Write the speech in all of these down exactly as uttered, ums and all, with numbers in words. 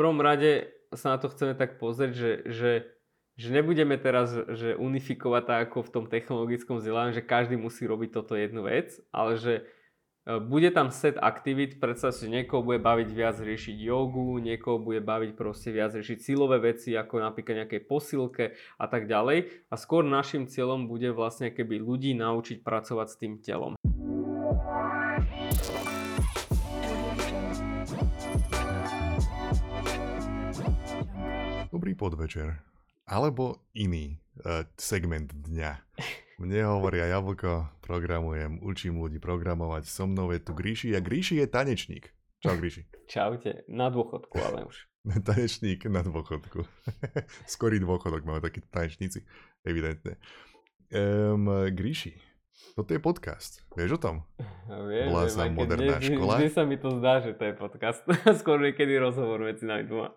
prvom rade sa na to chceme tak pozrieť, že, že, že nebudeme teraz že unifikovať tak ako v tom technologickom vzdelaní, že každý musí robiť toto jednu vec, ale že bude tam set aktivít, predstav si, že niekoho bude baviť viac riešiť jogu, niekoho bude baviť proste viac riešiť silové veci, ako napríklad nejakej posilke a tak ďalej. A skôr našim cieľom bude vlastne keby ľudí naučiť pracovať s tým telom. Dobrý podvečer, alebo iný uh, segment dňa. Mne hovoria Jablko, programujem, učím ľudí programovať, so mnou je tu Griši a Griši je tanečník. Čau Griši. Čaute, na dôchodku ale už. Tanečník na dôchodku. Skorý dôchodok, máme takí tanečníci, evidentne. Um, Griši, toto je podcast, vieš o tom? Viem, Volá sa Moderná škola. Vždy sa mi to zdá, že to je podcast, skôr niekedy rozhovor medzi nami dvoma.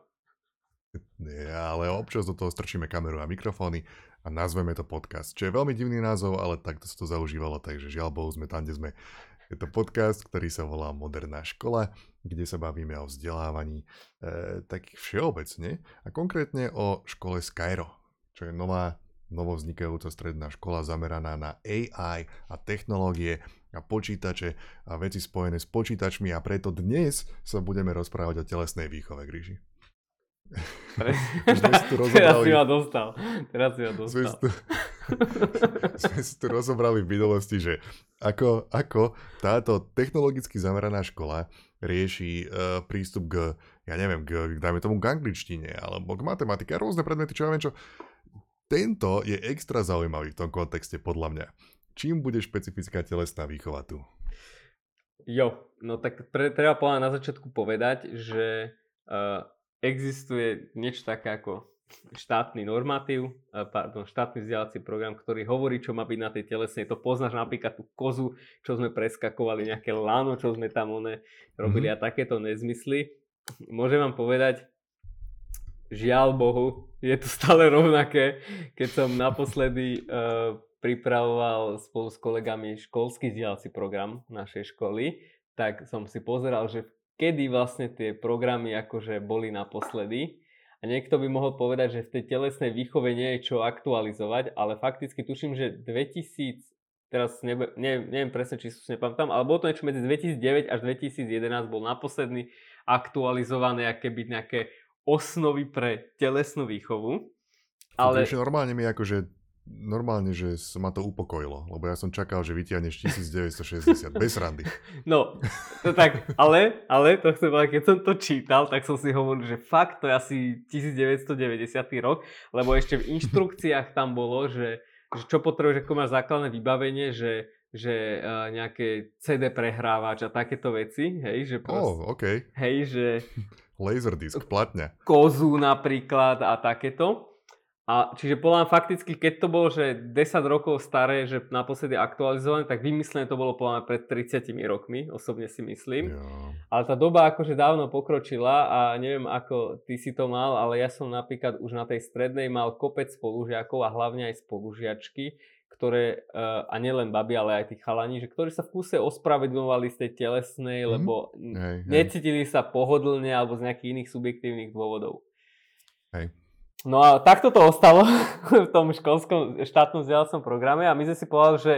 Nie, ale občas do toho strčíme kameru a mikrofóny a nazveme to podcast, čo je veľmi divný názov, ale takto sa to zaužívalo, takže žiaľ Bohu sme tam, kde sme. Je to podcast, ktorý sa volá Moderná škola, kde sa bavíme o vzdelávaní e, tak všeobecne a konkrétne o škole Skyro, čo je nová, novovznikajúca stredná škola zameraná na á í a technológie a počítače a veci spojené s počítačmi, a preto dnes sa budeme rozprávať o telesnej výchove, Griši. Teraz si ma dostal. Teraz si ma dostal. Sme si tu, sme si tu rozobrali v minulosti, že ako, ako táto technologicky zameraná škola rieši uh, prístup k, ja neviem, k, dajme tomu k angličtine alebo k matematike a rôzne predmety, čo ja viem čo. Tento je extra zaujímavý v tom kontexte podľa mňa. Čím bude špecifická telesná výchova tu? Jo, no tak pre, treba povedať na začiatku povedať, že uh, existuje niečo také ako štátny normatív, pardon, štátny vzdelávací program, ktorý hovorí, čo má byť na tej telesnej. To poznáš napríklad tú kozu, čo sme preskakovali, nejaké lano, čo sme tam one robili mm-hmm. a takéto nezmysly. Môžem vám povedať, žiaľ Bohu, je to stále rovnaké. Keď som naposledy uh, pripravoval spolu s kolegami školský vzdelávací program našej školy, tak som si pozeral, že kedy vlastne tie programy akože boli naposledy. A niekto by mohol povedať, že v tej telesnej výchove nie je čo aktualizovať, ale fakticky tuším, že dvetisíc, teraz nebe, neviem, neviem presne, či sú, nepamätám, ale bolo to niečo medzi dvetisícdeväť až dvetisícjedenásť bol naposledný aktualizované aké byť nejaké osnovy pre telesnú výchovu. Ale ešte normálne mi akože normálne, že ma to upokojilo, lebo ja som čakal, že vytiahneš devätnásťstošesťdesiat, bez randy. No, to tak, ale, ale to chcem povedať, keď som to čítal, tak som si hovoril, že fakt to je asi devätnásťstodeväťdesiat rok, lebo ešte v inštrukciách tam bolo, že, že čo potrebuješ, ako máš základné vybavenie, že, že uh, nejaké cé dé prehrávač a takéto veci, hej, že proste, oh, okay. Hej, že Laserdisk, platňa. Kozu napríklad a takéto. A čiže podľa mňa fakticky, keď to bolo, že desať rokov staré, že naposledy aktualizované, tak vymyslené to bolo podľa mňa pred tridsiatimi rokmi, osobne si myslím. Jo. Ale tá doba akože dávno pokročila a neviem, ako ty si to mal, ale ja som napríklad už na tej strednej mal kopec spolužiakov a hlavne aj spolužiačky, ktoré, a nielen babi, ale aj tí chalani, že ktorí sa v kúse ospravedlňovali z tej telesnej, mm. lebo hej, hej. necítili sa pohodlne alebo z nejakých iných subjektívnych dôvodov. Hej. No a takto to ostalo v tom školskom štátnom vzdelávacom programe a my sme si povedali, že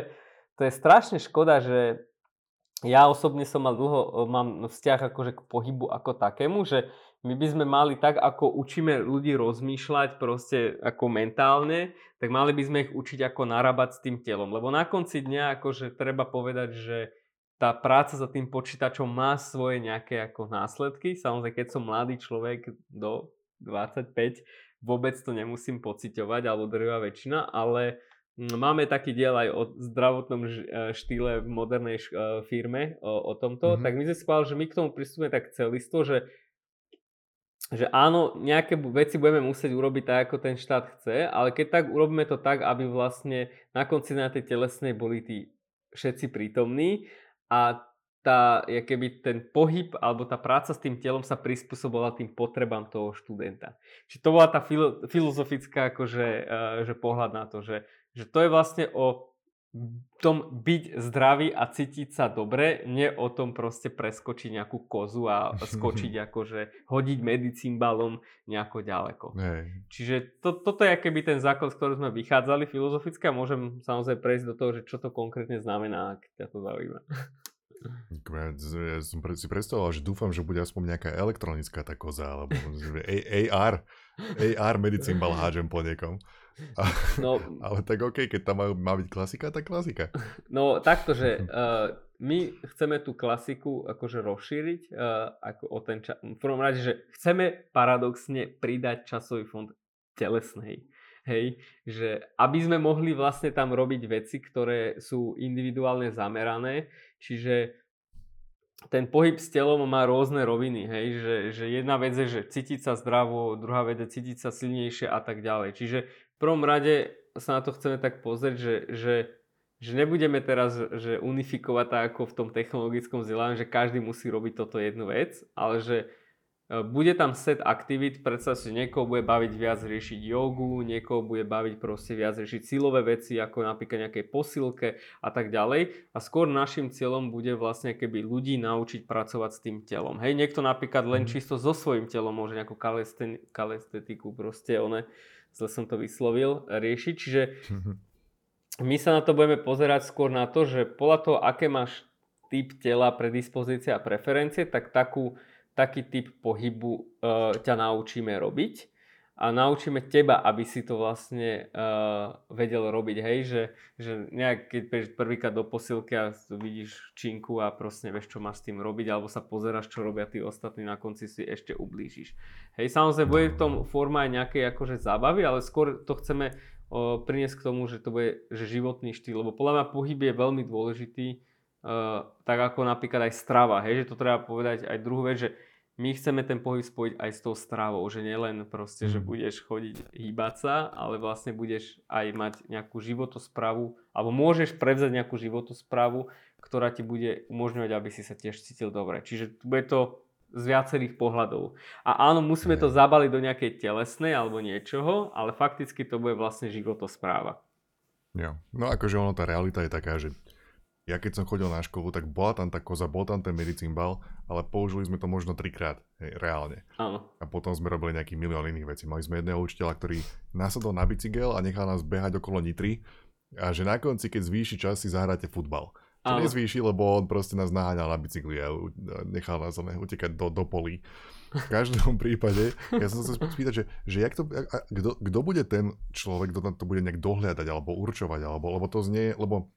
to je strašne škoda, že ja osobne som mal dlho, mám vzťah akože k pohybu ako takému, že my by sme mali tak, ako učíme ľudí rozmýšľať proste ako mentálne, tak mali by sme ich učiť ako narábať s tým telom, lebo na konci dňa akože treba povedať, že tá práca za tým počítačom má svoje nejaké ako následky. Samozrejme, keď som mladý človek do dvadsaťpäť vôbec to nemusím pociťovať, alebo drvivá väčšina, ale máme taký diel aj o zdravotnom štýle v modernej š- firme o, o tomto, mm-hmm. tak my sme si povedali, že my k tomu pristúpime tak celisto, že, že áno, nejaké veci budeme musieť urobiť tak, ako ten štát chce, ale keď tak, urobíme to tak, aby vlastne na konci na tej telesnej boli tí všetci prítomní a tá, keby ten pohyb alebo tá práca s tým telom sa prispôsobila tým potrebám toho študenta. Čiže to bola tá filo, filozofická akože, uh, že pohľad na to, že, že to je vlastne o tom byť zdravý a cítiť sa dobre, nie o tom proste preskočiť nejakú kozu a skočiť akože hodiť medicínbalom nejako ďaleko. Hey. Čiže to, toto je akoby ten základ, z ktorého sme vychádzali filozoficky a môžem samozrejme prejsť do toho, že čo to konkrétne znamená, ak ťa to zaujíma. Ja som si predstavoval, že dúfam, že bude aspoň nejaká elektronická tá koza, alebo á er, á er medicínbal hádžem po niekom. A, no, ale tak okej, okay, keď tam má, má byť klasika, tak klasika. No takto, že uh, my chceme tú klasiku akože rozšíriť uh, ako o ten čas. V prvom rade, že chceme paradoxne pridať časový fond telesnej. Hej, že aby sme mohli vlastne tam robiť veci, ktoré sú individuálne zamerané, čiže ten pohyb s telom má rôzne roviny, hej, že, že jedna vec je, že cítiť sa zdravo, druhá vec je cítiť sa silnejšie a tak ďalej. Čiže v prvom rade sa na to chceme tak pozrieť, že, že, že nebudeme teraz že unifikovať tak ako v tom technologickom vzdelaní, že každý musí robiť toto jednu vec, ale že bude tam set aktivít, predstav si, niekoho bude baviť viac riešiť jogu, niekoho bude baviť proste viac riešiť silové veci, ako napríklad nejakej posilke a tak ďalej. A skôr našim cieľom bude vlastne keby ľudí naučiť pracovať s tým telom. Hej, niekto napríklad len čisto so svojím telom môže nejakú kalesten, kalestetiku proste, one, zle som to vyslovil, riešiť. Čiže my sa na to budeme pozerať skôr na to, že podľa toho, aké máš typ tela, predispozície a preferencie, tak takú taký typ pohybu e, ťa naučíme robiť a naučíme teba, aby si to vlastne e, vedel robiť, hej, že, že nejak keď prídeš prvýkrát do posilky a vidíš činku a proste nevieš, čo máš s tým robiť, alebo sa pozeráš, čo robia tí ostatní, na konci si ešte ublížiš. Hej, samozrejme bude v tom forma aj nejakej akože zábavy, ale skôr to chceme e, priniesť k tomu, že to bude že životný štýl, lebo podľa mňa pohyb je veľmi dôležitý, Uh, tak ako napríklad aj strava, hej, že to treba povedať aj druhú vec, že my chceme ten pohyb spojiť aj s tou stravou, že nielen proste, mm. že budeš chodiť, hýbať sa, ale vlastne budeš aj mať nejakú životosprávu, alebo môžeš prevzať nejakú životosprávu, ktorá ti bude umožňovať, aby si sa tiež cítil dobre. Čiže bude to z viacerých pohľadov. A áno, musíme to zabaliť do nejakej telesnej alebo niečoho, ale fakticky to bude vlastne životospráva. Jo. No akože ono, tá realita je taká, že ja keď som chodil na školu, tak bola tam tá koza, bol tam ten medicínbal, ale použili sme to možno trikrát, hej, reálne. Áno. A potom sme robili nejaký milión iných vecí. Mali sme jedného učiteľa, ktorý nasadol na bicykel a nechal nás behať okolo Nitry a že na konci, keď zvýši čas, si zahráte futbal. Čo nezvýši, lebo on proste nás naháňal na bicykli a nechal nás utekať do, do polí. V každom prípade, ja som sa spýtať, že, že jak to, a, a, kdo, kdo bude ten človek, kto to bude nejak dohľadať alebo určovať, alebo lebo to znie, lebo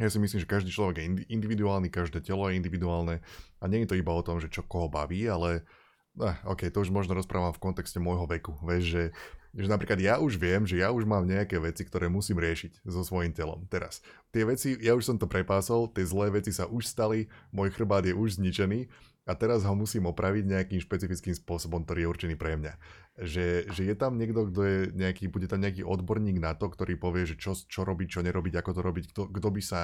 ja si myslím, že každý človek je individuálny, každé telo je individuálne a nie je to iba o tom, že čo koho baví, ale eh, ok, to už možno rozprávam v kontexte môjho veku. Vieš, že, že napríklad ja už viem, že ja už mám nejaké veci, ktoré musím riešiť so svojím telom teraz. Tie veci, ja už som to prepásol, tie zlé veci sa už stali, môj chrbát je už zničený a teraz ho musím opraviť nejakým špecifickým spôsobom, ktorý je určený pre mňa. Že, že je tam niekto, kto je nejaký, bude tam nejaký odborník na to, ktorý povie, že čo, čo robiť, čo nerobiť, ako to robiť, kto, kto by sa,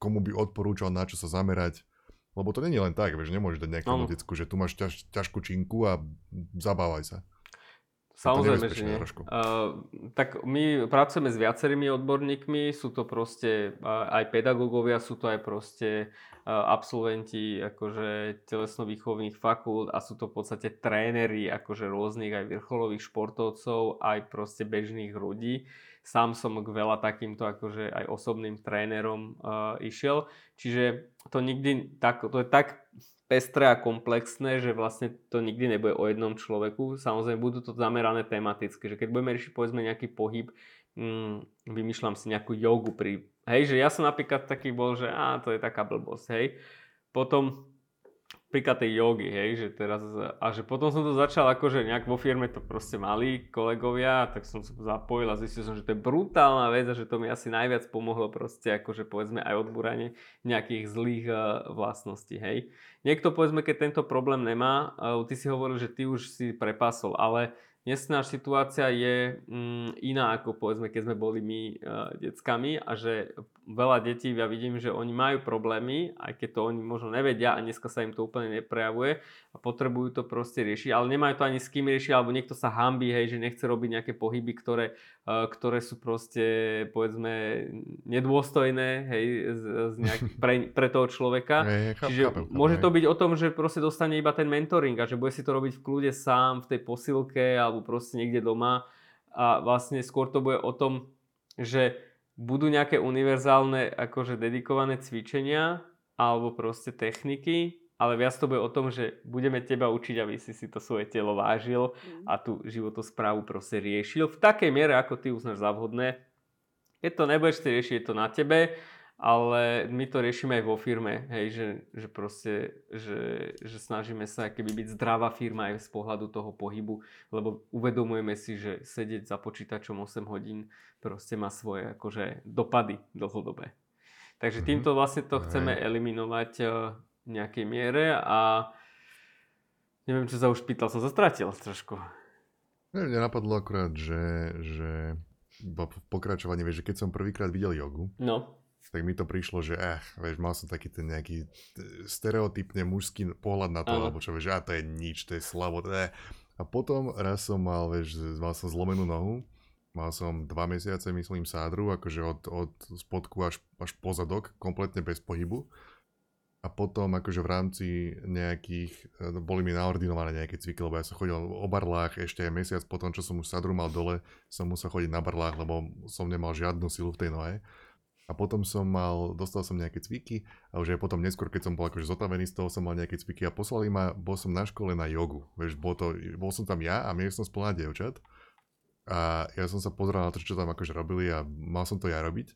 komu by odporúčal, na čo sa zamerať. Lebo to nie je len tak, vieš, nemôžeš dať nejakému decku, že tu máš ťaž, ťažkú činku a zabávaj sa. Samozrejme, že nie. Uh, tak my pracujeme s viacerými odborníkmi, sú to proste uh, aj pedagógovia, sú to aj proste uh, absolventi akože telesno-výchovných fakult a sú to v podstate tréneri akože rôznych aj vrcholových športovcov, aj proste bežných ľudí. Sám som k veľa takýmto akože aj osobným trénerom uh, išiel, čiže to nikdy tak, to je tak pestré a komplexné, že vlastne to nikdy nebude o jednom človeku. Samozrejme budú to zamerané tematicky, že keď budeme riešiť povedzme nejaký pohyb, mm, vymýšľam si nejakú jogu pri... Hej, že ja som napríklad taký bol, že á, to je taká blbosť, hej. Potom príklad tej jogy, hej, že teraz... A že potom som to začal akože nejak vo firme to proste mali kolegovia, tak som sa zapojil a zistil som, že to je brutálna vec a že to mi asi najviac pomohlo proste akože povedzme aj odbúranie nejakých zlých uh, vlastností, hej. Niekto povedzme, keď tento problém nemá, uh, ty si hovoril, že ty už si prepásol, ale dnesná situácia je mm, iná ako povedzme, keď sme boli my e, deckami a že veľa detí, ja vidím, že oni majú problémy, aj keď to oni možno nevedia a dneska sa im to úplne neprejavuje a potrebujú to proste riešiť, ale nemajú to ani s kým riešiť, alebo niekto sa hanbí, hej, že nechce robiť nejaké pohyby, ktoré, e, ktoré sú proste povedzme nedôstojné, hej, z, z nejak, pre, pre toho človeka. Je, je, chápem, Čiže chápem, chápem, môže to byť o tom, že proste dostane iba ten mentoring a že bude si to robiť v kľude sám, v tej posilke alebo proste niekde doma a vlastne skôr to bude o tom, že budú nejaké univerzálne akože dedikované cvičenia alebo proste techniky, ale viac to bude o tom, že budeme teba učiť, aby si si to svoje telo vážil a tú životosprávu proste riešil v takej miere, ako ty uznáš za vhodné. Keď to nebudeš ty riešiť, je to na tebe, ale my to riešime aj vo firme, hej, že, že proste, že, že snažíme sa keby byť zdravá firma aj z pohľadu toho pohybu, lebo uvedomujeme si, že sedieť za počítačom osem hodín proste má svoje akože dopady dlhodobé. Takže týmto vlastne to chceme eliminovať v nejakej miere a neviem, čo sa už pýtal, som sa stratil trošku. Mne napadlo akurát, že, že pokračovanie, vieš, že keď som prvýkrát videl jogu, no. tak mi to prišlo, že eh, vieš, mal som taký ten nejaký stereotypne mužský pohľad na to, Aha. alebo čo, vieš, a to je nič, to je slabo. Eh. A potom raz som mal, vieš, mal som zlomenú nohu, mal som dva mesiace, myslím, sádru, akože od, od spodku až, až po zadok, kompletne bez pohybu. A potom akože v rámci nejakých, boli mi naordinované nejaké cviky, lebo ja som chodil o barlách ešte aj mesiac potom, čo som už sádru mal dole, som musel chodiť na barlách, lebo som nemal žiadnu silu v tej nohe. A potom som mal, dostal som nejaké cviky a už aj potom neskôr, keď som bol akože zotavený z toho, som mal nejaké cviky a poslali ma, bol som na škole na jogu. Vieš, bol, to, bol som tam ja a miestnosť plná dievčat. A ja som sa pozeral na to, čo tam akože robili a mal som to ja robiť.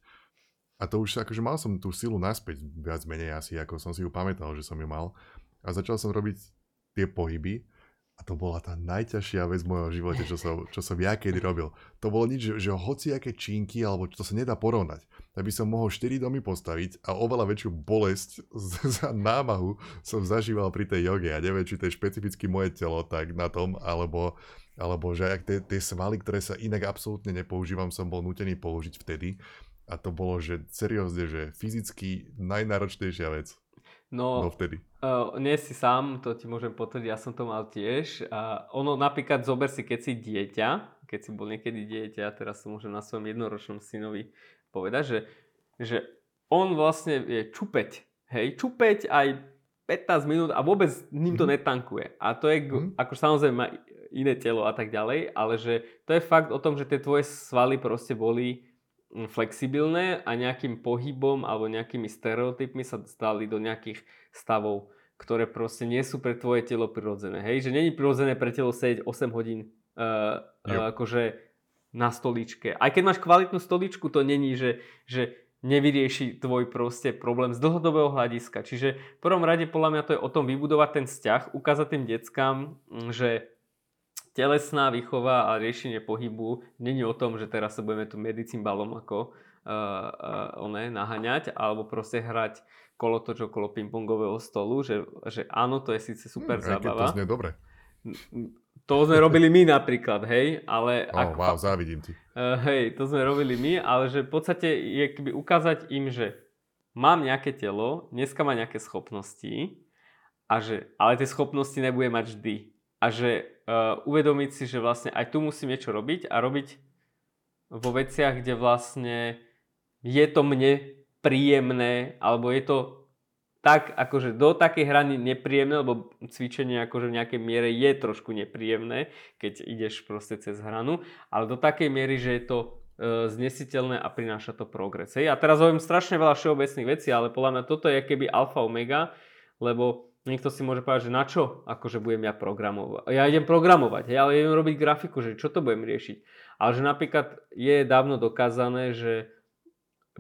A to už akože mal som tú silu naspäť, viac menej asi, ako som si ju pamätal, že som ju mal. A začal som robiť tie pohyby. A to bola tá najťažšia vec v mojom živote, čo som, čo som ja kedy robil. To bolo nič, že, že hociaké činky, alebo to sa nedá porovnať. Aby som mohol štyri domy postaviť a oveľa väčšiu bolesť za námahu som zažíval pri tej joge. Ja neviem, či to je špecificky moje telo tak na tom, alebo, alebo že tie, tie svaly, ktoré sa inak absolútne nepoužívam, som bol nútený použiť vtedy. A to bolo, že seriózne, že fyzicky najnáročnejšia vec. No, no vtedy. Uh, nie si sám, to ti môžem potvrdiť, ja som to mal tiež. A ono napríklad zober si, keď si dieťa, keď si bol niekedy dieťa, teraz to môžem na svojom jednoročnom synovi povedať, že, že on vlastne je čupeť, hej, čupeť aj pätnásť minút a vôbec ním to mm. netankuje. A to je, mm. ako samozrejme má iné telo a tak ďalej, ale že to je fakt o tom, že tie tvoje svaly proste boli flexibilné a nejakým pohybom alebo nejakými stereotypmi sa dostali do nejakých stavov, ktoré proste nie sú pre tvoje telo prirodzené. Hej, že nie je prirodzené pre telo sedieť osem hodín uh, uh, akože na stoličke. Aj keď máš kvalitnú stoličku, to není, že, že nevyrieši tvoj proste problém z dlhodobého hľadiska. Čiže v prvom rade podľa mňa to je o tom vybudovať ten vzťah, ukázať tým deckám, že telesná výchova a riešenie pohybu není o tom, že teraz sa budeme tu medicimbalom ako uh, uh, oné, naháňať alebo proste hrať kolotoč okolo pingpongového stolu, že, že áno, to je síce super hmm, zábava. To znie dobre. To sme robili my napríklad, hej, ale... Oh, ak, wow, závidím ti. Uh, hej, to sme robili my, ale že v podstate je keby ukázať im, že mám nejaké telo, dneska má nejaké schopnosti, a že, ale tie schopnosti nebude mať vždy. A že uh, uvedomiť si, že vlastne aj tu musím niečo robiť a robiť vo veciach, kde vlastne je to mne príjemné, alebo je to tak, akože do takej hrany nepríjemné, lebo cvičenie akože v nejakej miere je trošku nepríjemné, keď ideš proste cez hranu, ale do takej miery, že je to uh, znesiteľné a prináša to progres. Hej? A teraz hovorím strašne veľa všeobecných vecí, ale podľa mňa toto je keby alfa omega, lebo niekto si môže povedať, že na čo? Akože budem ja programovať. Ja idem programovať, hej, ale idem robiť grafiku, že čo to budem riešiť. Ale že napríklad je dávno dokázané, že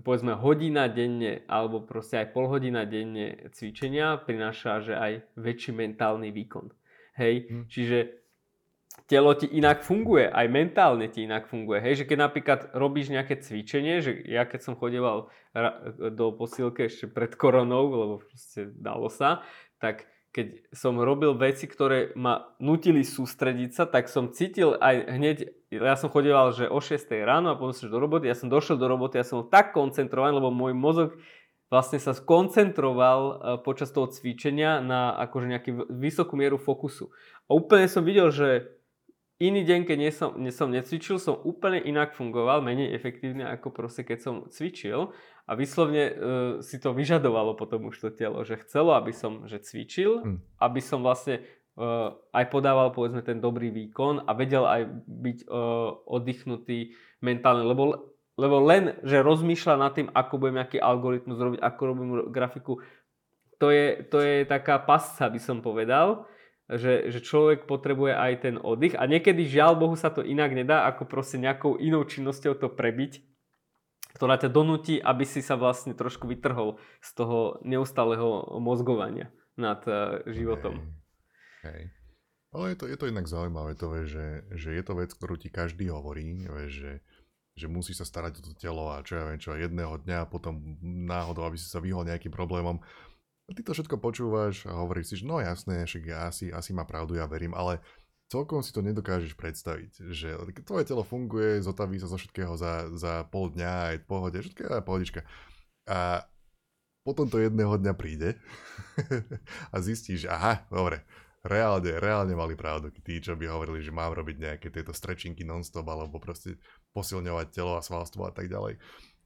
povedzme hodina denne alebo proste aj pol hodina denne cvičenia prináša, že aj väčší mentálny výkon. Hej, hm. Čiže telo ti inak funguje, aj mentálne ti inak funguje. Hej, že keď napríklad robíš nejaké cvičenie, že ja keď som chodeval do posilky ešte pred koronou, lebo proste dalo sa, tak keď som robil veci, ktoré ma nutili sústrediť sa, tak som cítil aj hneď, ja som chodieval, že o šiestej ráno a potom som do roboty, ja som došiel do roboty, ja som tak koncentrovaný, lebo môj mozog vlastne sa skoncentroval počas toho cvičenia na akože nejakú vysokú mieru fokusu. A úplne som videl, že iný deň, keď nie som, nie som necvičil, som úplne inak fungoval, menej efektívne ako proste keď som cvičil. A vyslovne e, si to vyžadovalo potom už to telo, že chcelo, aby som že cvičil, hmm. aby som vlastne e, aj podával povedzme ten dobrý výkon a vedel aj byť e, oddychnutý mentálne, lebo, lebo len, že rozmýšľa nad tým, ako budem nejaký algoritmus robiť, ako robím grafiku, to je, to je taká pasca, by som povedal, že, že človek potrebuje aj ten oddych a niekedy žiaľ Bohu sa to inak nedá, ako proste nejakou inou činnosťou to prebiť, ktorá ťa donúti, aby si sa vlastne trošku vytrhol z toho neustáleho mozgovania nad životom. Hej. Hej. Ale je to, je to inak zaujímavé, to vie, že, že je to vec, ktorú ti každý hovorí, vie, že, že musíš sa starať o to telo a čo ja viem čo, jedného dňa potom náhodou, aby si sa vyhol nejakým problémom. Ty to všetko počúvaš a hovoríš si, že no jasné, však ja asi, asi má pravdu, ja verím, ale celkom si to nedokážeš predstaviť, že tvoje telo funguje, zotaví sa zo všetkého za, za pol dňa, aj v pohode, všetko je pohodička. A potom to jedného dňa príde a zistíš, aha, dobre, reálne, reálne mali pravdu tí, čo by hovorili, že mám robiť nejaké tieto stretchingy non-stop, alebo proste posilňovať telo a svalstvo a tak ďalej.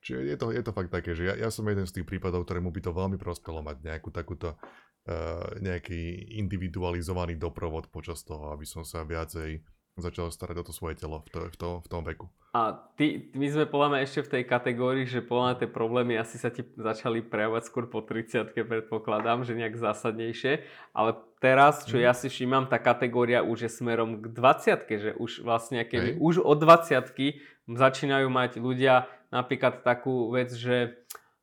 Čiže je to, je to fakt také, že ja, ja som jeden z tých prípadov, ktorému by to veľmi prospelo mať nejakú takúto, uh, nejaký individualizovaný doprovod počas toho, aby som sa viacej začal starať o to svoje telo v, to, v, to, v tom veku. A ty, my sme podľa mňa ešte v tej kategórii, že podľa mňa tie problémy asi sa ti začali prejavovať skôr po tridsiatke, predpokladám, že nejak zásadnejšie, ale teraz, čo ja si všímam, tá kategória už je smerom k dvadsiatke, že už vlastne, keby Hej. už od dvadsiatky začínajú mať ľudia napríklad takú vec, že uh,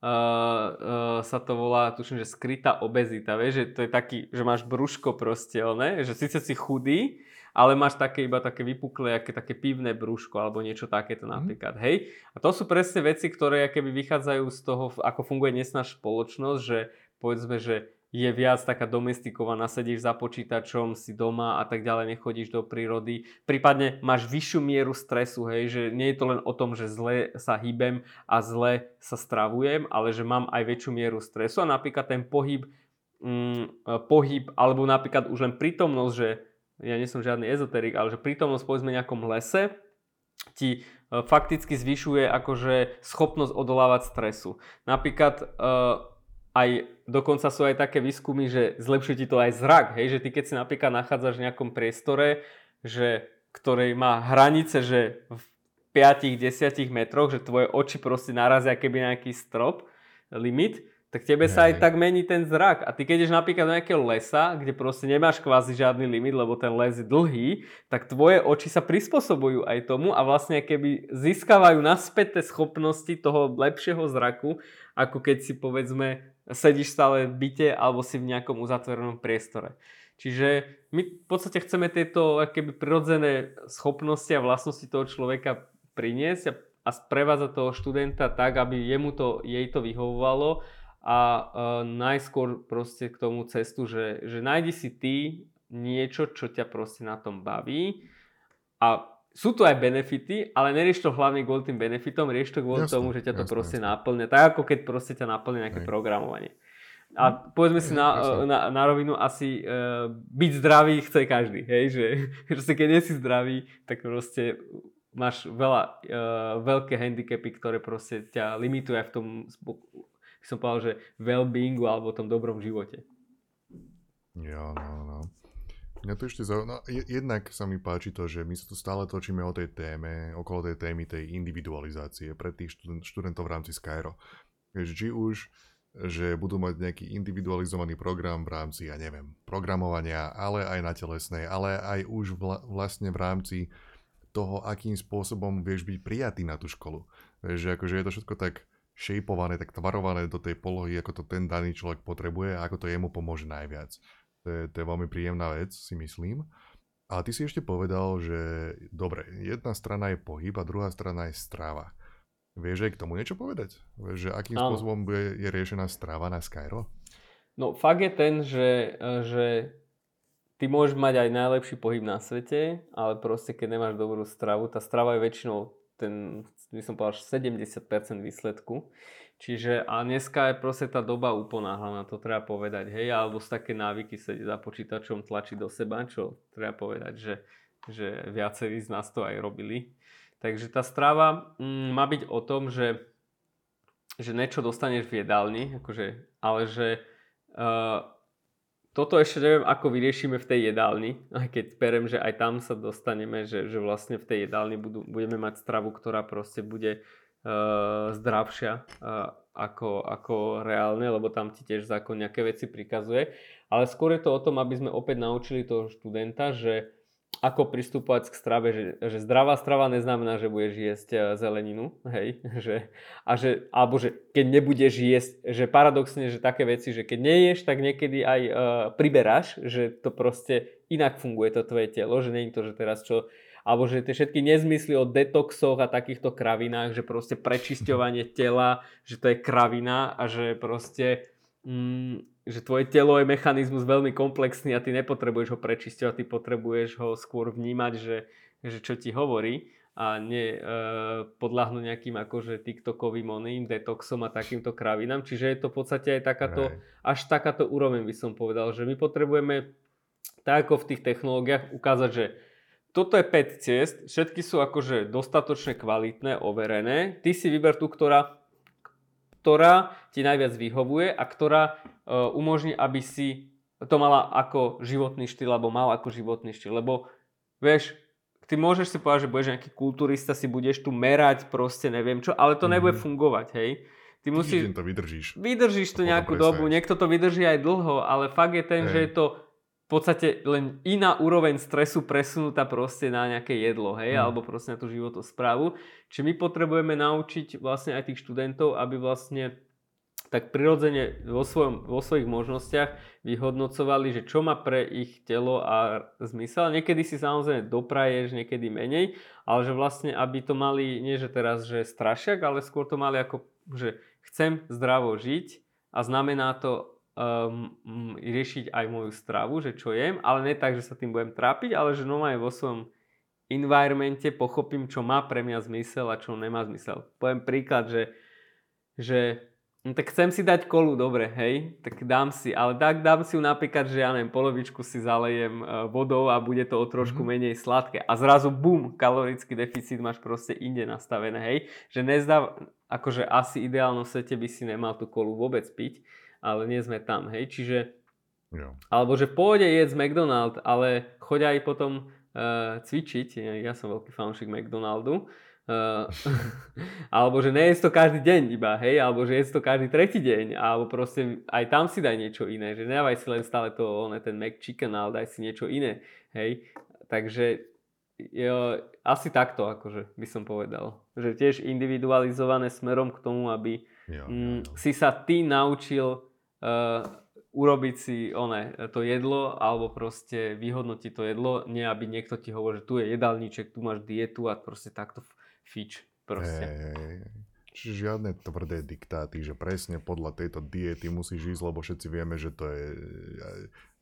uh, sa to volá, tuším, že skrytá obezita, vieš, že to je taký, že máš brúško proste, ne? Že síce si chudý, ale máš také iba také vypuklé, aké, také pivné brúško alebo niečo takéto napríklad, mm. hej. A to sú presne veci, ktoré keby vychádzajú z toho, ako funguje dnes naša spoločnosť, že povedzme, že je viac taká domestikovaná, sedíš za počítačom, si doma a tak ďalej, nechodíš do prírody. Prípadne máš vyššiu mieru stresu, hej, že nie je to len o tom, že zle sa hýbem a zle sa stravujem, ale že mám aj väčšiu mieru stresu a napríklad ten pohyb, mm, pohyb alebo napríklad už len prítomnosť, že ja nie som žiadny ezoterik, ale že prítomnosť povedzme nejakom lese ti fakticky zvyšuje akože schopnosť odolávať stresu. Napríklad e- Aj dokonca sú aj také výskumy, že zlepšuje ti to aj zrak, hej, že ty keď si napríklad nachádzaš v nejakom priestore, že, ktorý má hranice, že v päť až desať metroch, že tvoje oči proste narazia keby nejaký strop, limit, tak tebe hej. sa aj tak mení ten zrak. A ty keď ideš napríklad do nejakého lesa, kde proste nemáš kvázi žiadny limit, lebo ten les je dlhý, tak tvoje oči sa prispôsobujú aj tomu a vlastne keby získavajú naspäť tie schopnosti toho lepšieho zraku, ako keď si povedzme sedíš stále v byte alebo si v nejakom uzatvorenom priestore. Čiže my v podstate chceme tieto akéby prirodzené schopnosti a vlastnosti toho človeka priniesť a, a sprevádzať toho študenta tak, aby jemu to, jej to vyhovovalo a e, najskôr proste k tomu cestu, že, že nájdi si ty niečo, čo ťa proste na tom baví a sú tu aj benefity, ale nerieš to hlavne kvôli tým benefitom, rieš to kvôli jasne, tomu, že ťa to jasne, proste jasne. náplňa. Tak ako keď proste ťa náplňa nejaké Hej. programovanie. A povedzme si na, na, na rovinu, asi uh, byť zdravý chce každý. Hej? Že, že keď nie si zdravý, tak proste máš veľa, uh, veľké handicapy, ktoré proste ťa limitujú aj v tom, by som povedal, že well-beingu alebo tom dobrom živote. Jo, no, no. Mňa to ešte zaujímavé. No, jednak sa mi páči to, že my sa tu stále točíme o tej téme, okolo tej témy tej individualizácie pre tých študent, študentov v rámci Skyro. Či už, že budú mať nejaký individualizovaný program v rámci, ja neviem, programovania, ale aj na telesnej, ale aj už vla, vlastne v rámci toho, akým spôsobom vieš byť prijatý na tú školu. Že akože je to všetko tak šejpované, tak tvarované do tej polohy, ako to ten daný človek potrebuje a ako to jemu pomôže najviac. To je, to je veľmi príjemná vec, si myslím. A ty si ešte povedal, že dobre, jedna strana je pohyb a druhá strana je strava. Vieš aj k tomu niečo povedať? Vieš, že akým Áno. spôsobom je, je riešená strava na Skyro? No fakt je ten, že, že ty môžeš mať aj najlepší pohyb na svete, ale proste keď nemáš dobrú stravu, tá strava je väčšinou ten, by som povedal, sedemdesiat percent výsledku. Čiže a dneska je proste tá doba uponáhlaná, to treba povedať, hej, alebo sú také návyky sedieť za počítačom, tlačiť do seba, čo treba povedať, že, že viacerí z nás to aj robili. Takže tá strava mm, má byť o tom, že, že niečo dostaneš v jedálni, akože, ale že Uh, toto ešte neviem, ako vyriešime v tej jedálni, aj keď perem, že aj tam sa dostaneme, že, že vlastne v tej jedálni budú, budeme mať stravu, ktorá proste bude uh, zdravšia uh, ako, ako reálne, lebo tam ti tiež zákon nejaké veci prikazuje, ale skôr je to o tom, aby sme opäť naučili toho študenta, že ako pristupovať k strave, že, že zdravá strava neznamená, že budeš jesť zeleninu, hej, že, a že, alebo že keď nebudeš jesť, že paradoxne, že také veci, že keď neješ, tak niekedy aj uh, priberáš, že to proste inak funguje to tvoje telo, že nie je to, že teraz čo, alebo že tie všetky nezmysly o detoxoch a takýchto kravinách, že proste prečisťovanie tela, že to je kravina a že proste... Mm, že tvoje telo je mechanizmus veľmi komplexný a ty nepotrebuješ ho prečisťovať a ty potrebuješ ho skôr vnímať, že, že čo ti hovorí a ne e, podľahnuť nejakým akože tiktokovým oným detoxom a takýmto kravinám. Čiže je to v podstate aj takáto, až takáto úroveň by som povedal, že my potrebujeme tak ako v tých technológiách ukázať, že toto je päť ciest, všetky sú akože dostatočne kvalitné, overené. Ty si vyber tú, ktorá ktorá ti najviac vyhovuje a ktorá uh, umožní, aby si to mala ako životný štýl alebo mal ako životný štýl. Lebo vieš, ty môžeš si povedať, že budeš nejaký kulturista, si budeš tu merať, proste neviem čo, ale to mm-hmm. nebude fungovať, hej. Ty musíš... to vydržíš. Vydržíš to nejakú dobu, niekto to vydrží aj dlho, ale fakt je ten, hej. že je to v podstate len iná úroveň stresu presunutá proste na nejaké jedlo, hej, mm. alebo proste na tú životosprávu. Čiže my potrebujeme naučiť vlastne aj tých študentov, aby vlastne tak prirodzene vo, svojom, vo svojich možnostiach vyhodnocovali, že čo má pre ich telo a zmysel. Niekedy si samozrejme dopraješ, niekedy menej, ale že vlastne, aby to mali, nie že teraz, že strašiak, ale skôr to mali ako, že chcem zdravo žiť a znamená to, Um, um, riešiť aj moju stravu, že čo jem, ale nie tak, že sa tým budem trápiť, ale že normálne vo svojom environmente pochopím, čo má pre mňa zmysel a čo nemá zmysel. Poviem príklad, že, že no tak chcem si dať kolu, dobre, hej, tak dám si, ale tak dám si ju napríklad, že ja neviem, polovičku si zalejem vodou a bude to o trošku menej sladké a zrazu bum, kalorický deficit máš proste inde nastavené, hej, že nezdáv, akože asi ideálno v svete by si nemal tú kolu vôbec piť, ale nie sme tam, hej, čiže no. Alebo že pôjde jedz McDonald, ale choď aj potom uh, cvičiť, ja, ja som veľký fanúšik McDonaldu, uh, alebo že nejedz to každý deň iba, hej, alebo že jedz to každý tretí deň, alebo proste aj tam si daj niečo iné, že nedávaj si len stále to, on ten McChicken, ale daj si niečo iné, hej, takže jo, asi takto, akože by som povedal, že tiež individualizované smerom k tomu, aby Jo, jo, jo. si sa ty naučil uh, urobiť si one, to jedlo alebo proste vyhodnotiť to jedlo, nie aby niekto ti hovoril, že tu je jedálniček, tu máš dietu a proste takto fič proste. Hey, hey, hey. Čiže žiadne tvrdé diktáty, že presne podľa tejto diety musíš ísť, lebo všetci vieme, že to je...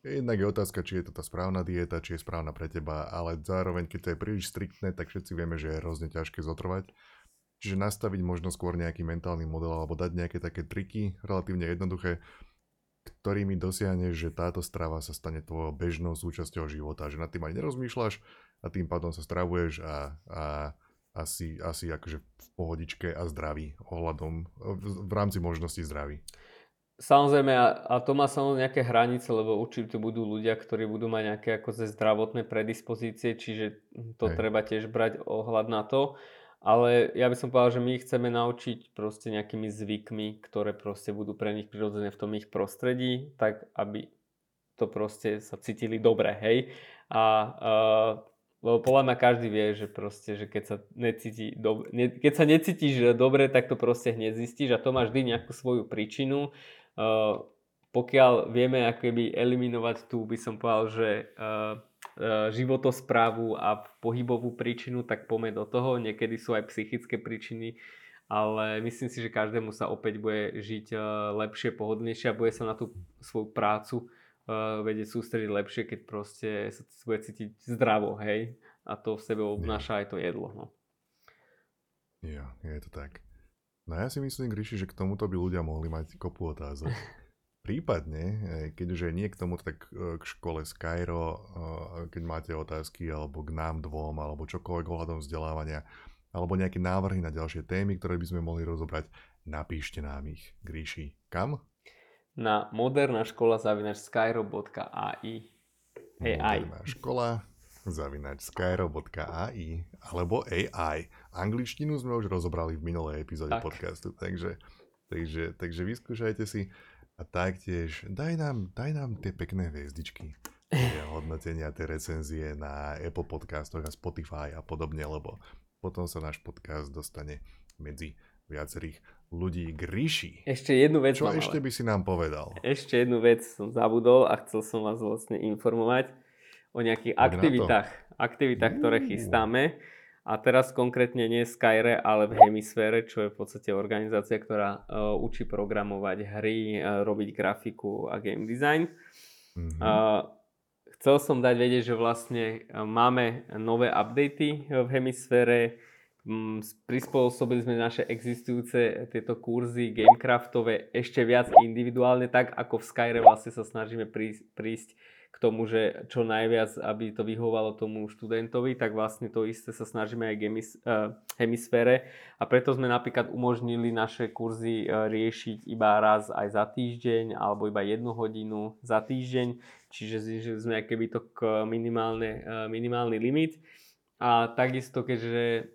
Jednak je otázka, či je to tá správna dieta, či je správna pre teba, ale zároveň, keď to je príliš striktné, tak všetci vieme, že je hrozne ťažké zotrvať. Čiže nastaviť možno skôr nejaký mentálny model alebo dať nejaké také triky, relatívne jednoduché, ktorými dosiahneš, že táto strava sa stane tvojou bežnou súčasťou života, že nad tým aj nerozmýšľaš a tým pádom sa stravuješ a, a asi, asi akože v pohodičke a zdraví ohľadom, v, v rámci možností zdraví. Samozrejme, a to má samozrejme nejaké hranice, lebo určite budú ľudia, ktorí budú mať nejaké akože zdravotné predispozície, čiže to Hej. treba tiež brať ohľad na to. Ale ja by som povedal, že my ich chceme naučiť proste nejakými zvykmi, ktoré proste budú pre nich prirodzené v tom ich prostredí, tak aby to proste sa cítili dobre, hej. A uh, lebo podľa mňa každý vie, že proste, že keď sa necíti dob- ne- keď sa necítiš dobre, tak to proste hneď zistíš a to má vždy nejakú svoju príčinu. Uh, pokiaľ vieme ako keby eliminovať tú, by som povedal, že... Uh, životosprávu a pohybovú príčinu, tak poďme do toho. Niekedy sú aj psychické príčiny ale myslím si, že každému sa opäť bude žiť lepšie, pohodlnejšie a bude sa na tú svoju prácu vedieť sústrediť lepšie, keď proste sa bude cítiť zdravo, hej? A to v sebe obnáša aj to jedlo, no. Jo, je to tak. No ja si myslím, Griši, že k tomuto by ľudia mohli mať kopu otázok. Prípadne, keďže nie k tomuto, tak k škole Skyro, keď máte otázky, alebo k nám dvom, alebo čokoľvek ohľadom vzdelávania, alebo nejaké návrhy na ďalšie témy, ktoré by sme mohli rozobrať, napíšte nám ich. Griši, kam? Na moderná škola zavinač skyro bodka a i. Moderná škola zavinač skyro bodka a i alebo á í. Angličtinu sme už rozobrali v minulej epizóde podcastu, takže, takže, takže vyskúšajte si. A taktiež daj nám, daj nám tie pekné hviezdičky, tie hodnotenia, tie recenzie na Apple podcastoch a Spotify a podobne, lebo potom sa náš podcast dostane medzi viacerých ľudí. Griši, ešte jednu vec, čo mám, ešte by si nám povedal? Ešte jednu vec som zabudol a chcel som vás vlastne informovať o nejakých tak aktivitách, aktivitách, ktoré chystáme. A teraz konkrétne nie Skyre, ale v Hemisfére, čo je v podstate organizácia, ktorá uh, učí programovať hry, uh, robiť grafiku a game design. Mm-hmm. Uh, chcel som dať vedieť, že vlastne máme nové updaty v Hemisfére. Um, prispôsobili sme naše existujúce tieto kurzy gamecraftové ešte viac individuálne, tak ako v Skyre vlastne sa snažíme prísť, prísť k tomu, že čo najviac, aby to vyhovalo tomu študentovi, tak vlastne to isté sa snažíme aj gemis, uh, hemisfére. A preto sme napríklad umožnili naše kurzy uh, riešiť iba raz aj za týždeň, alebo iba jednu hodinu za týždeň. Čiže znižili sme aj keby to k minimálne, uh, minimálny limit. A takisto, keďže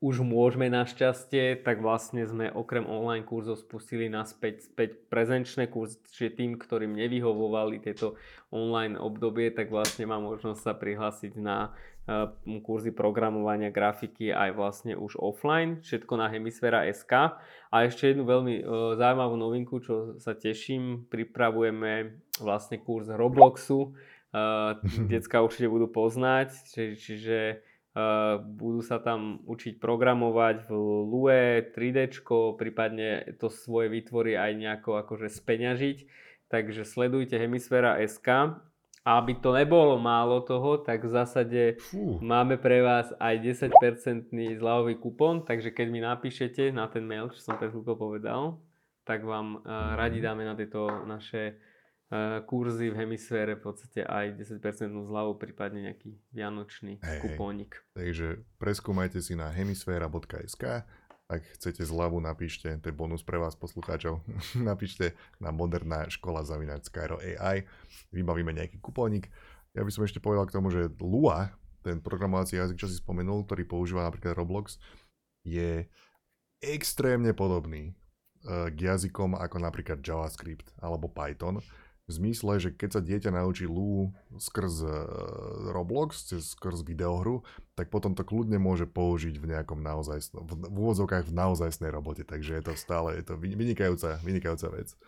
už môžeme našťastie, tak vlastne sme okrem online kurzov spustili naspäť späť prezenčné kurzy, čiže tým, ktorým nevyhovovali tieto online obdobie, tak vlastne má možnosť sa prihlásiť na uh, kurzy programovania, grafiky aj vlastne už offline, všetko na hemisféra bodka es ká. A ešte jednu veľmi uh, zaujímavú novinku, čo sa teším, pripravujeme vlastne kurz Robloxu, uh, decká určite budú poznať, či, čiže Uh, budú sa tam učiť programovať v Lue, tri déčko, prípadne to svoje vytvory aj nejako akože speňažiť. Takže sledujte hemisféra bodka es ká. A aby to nebolo málo toho, tak v zásade Fú. máme pre vás aj desať percent zľavový kupón, takže keď mi napíšete na ten mail, čo som pred chvíľkou povedal, tak vám uh, radi dáme na tieto naše kurzy v hemisfére v podstate aj desať percent zľavu, prípadne nejaký vianočný hey, kupónik. Takže preskúmajte si na hemisféra bodka es ká. Ak chcete zľavu, napíšte, to je bonus pre vás poslucháčov, napíšte na moderná škola zavinač Skyro á í, vybavíme nejaký kupónik. Ja by som ešte povedal k tomu, že Lua, ten programovací jazyk, čo si spomenul, ktorý používa napríklad Roblox, je extrémne podobný k jazykom ako napríklad JavaScript alebo Python. V zmysle, že keď sa dieťa naučí Lua skrz Roblox, skrz videohru, tak potom to kľudne môže použiť v nejakom naozaj, v úvodzovkách v naozajstnej robote. Takže je to stále je to vynikajúca, vynikajúca vec.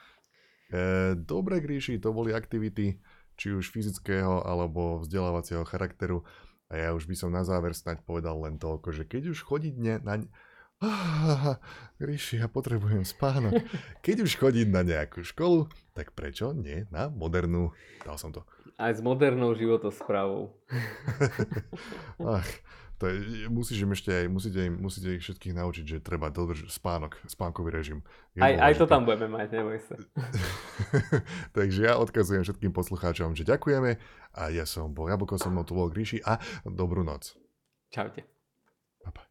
E, dobre, Gríši, to boli aktivity, či už fyzického alebo vzdelávacieho charakteru. A ja už by som na záver snáď povedal len toľko, že keď už chodí dne na... Ah, Gríši, ja potrebujem spánok. Keď už chodí na nejakú školu, tak prečo nie na modernú? Dal som to. Aj s modernou životosprávou. Ach, to je, musíš im ešte aj, musíte, musíte ich všetkých naučiť, že treba dodržať spánok, spánkový režim. Aj, aj to tam budeme mať, neboj sa. Takže ja odkazujem všetkým poslucháčom, že ďakujeme a ja som bol Jablko, som mnou tu bol Gríši a dobrú noc. Čaute. Bye bye.